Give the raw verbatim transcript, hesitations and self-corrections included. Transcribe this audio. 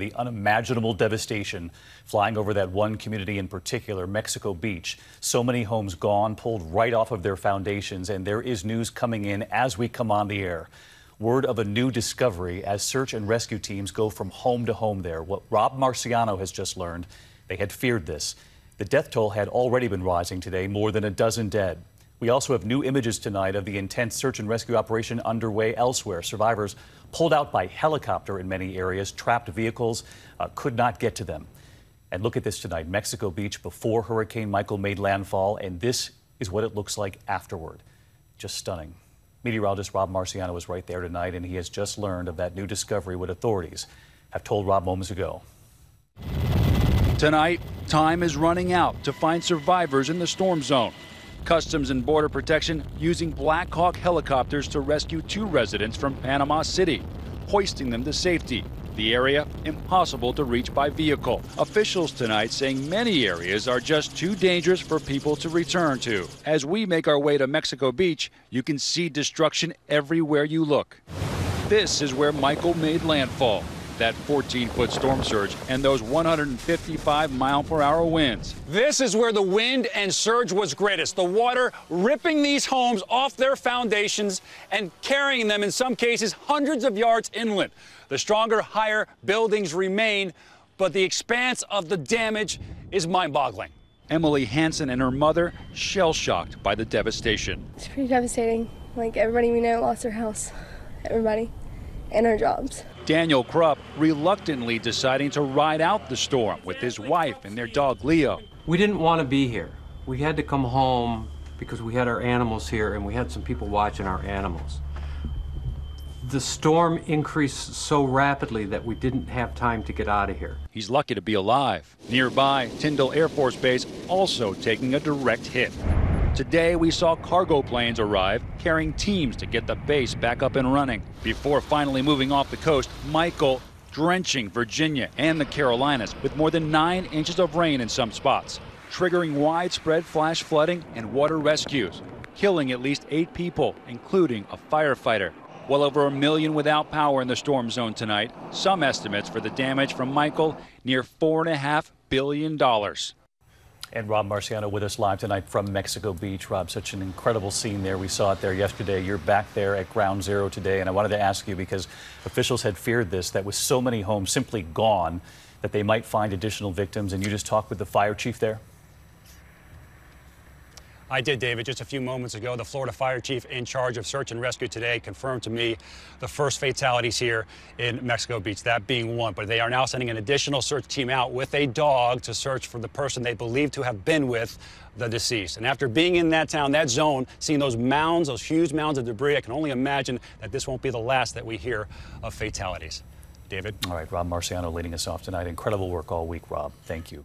The unimaginable devastation flying over that one community in particular, Mexico Beach. So many homes gone, pulled right off of their foundations, and there is news coming in as we come on the air. Word of a new discovery as search and rescue teams go from home to home there. What Rob Marciano has just learned, they had feared this. The death toll had already been rising today, more than a dozen dead. We also have new images tonight of the intense search and rescue operation underway elsewhere. Survivors pulled out by helicopter in many areas, trapped vehicles uh, could not get to them. And look at this tonight, Mexico Beach before Hurricane Michael made landfall, and this is what it looks like afterward. Just stunning. Meteorologist Rob Marciano was right there tonight, and he has just learned of that new discovery, what authorities have told Rob moments ago. Tonight, time is running out to find survivors in the storm zone. Customs and Border Protection using Black Hawk helicopters to rescue two residents from Panama City, hoisting them to safety. The area impossible to reach by vehicle. Officials tonight saying many areas are just too dangerous for people to return to. As we make our way to Mexico Beach, you can see destruction everywhere you look. This is where Michael made landfall. That fourteen foot storm surge and those one hundred fifty-five mile per hour winds. This is where the wind and surge was greatest. The water ripping these homes off their foundations and carrying them, in some cases, hundreds of yards inland. The stronger, higher buildings remain, but the expanse of the damage is mind-boggling. Emily Hansen and her mother shell-shocked by the devastation. It's pretty devastating. Like, everybody we know lost their house. Everybody. And our jobs. Daniel Krupp reluctantly deciding to ride out the storm with his wife and their dog Leo. We didn't want to be here. We had to come home because we had our animals here and we had some people watching our animals. The storm increased so rapidly that we didn't have time to get out of here. He's lucky to be alive. Nearby, Tyndall Air Force Base also taking a direct hit. Today, we saw cargo planes arrive, carrying teams to get the base back up and running. Before finally moving off the coast, Michael drenching Virginia and the Carolinas with more than nine inches of rain in some spots, triggering widespread flash flooding and water rescues, killing at least eight people, including a firefighter. Well over a million without power in the storm zone tonight. Some estimates for the damage from Michael, near four and a half billion dollars. And Rob Marciano with us live tonight from Mexico Beach. Rob, such an incredible scene there. We saw it there yesterday. You're back there at ground zero today. And I wanted to ask you, because officials had feared this, that with so many homes simply gone, that they might find additional victims. And you just talked with the fire chief there? I did, David. Just a few moments ago, the Florida fire chief in charge of search and rescue today confirmed to me the first fatalities here in Mexico Beach, that being one. But they are now sending an additional search team out with a dog to search for the person they believe to have been with the deceased. And after being in that town, that zone, seeing those mounds, those huge mounds of debris, I can only imagine that this won't be the last that we hear of fatalities. David? All right, Rob Marciano leading us off tonight. Incredible work all week, Rob. Thank you.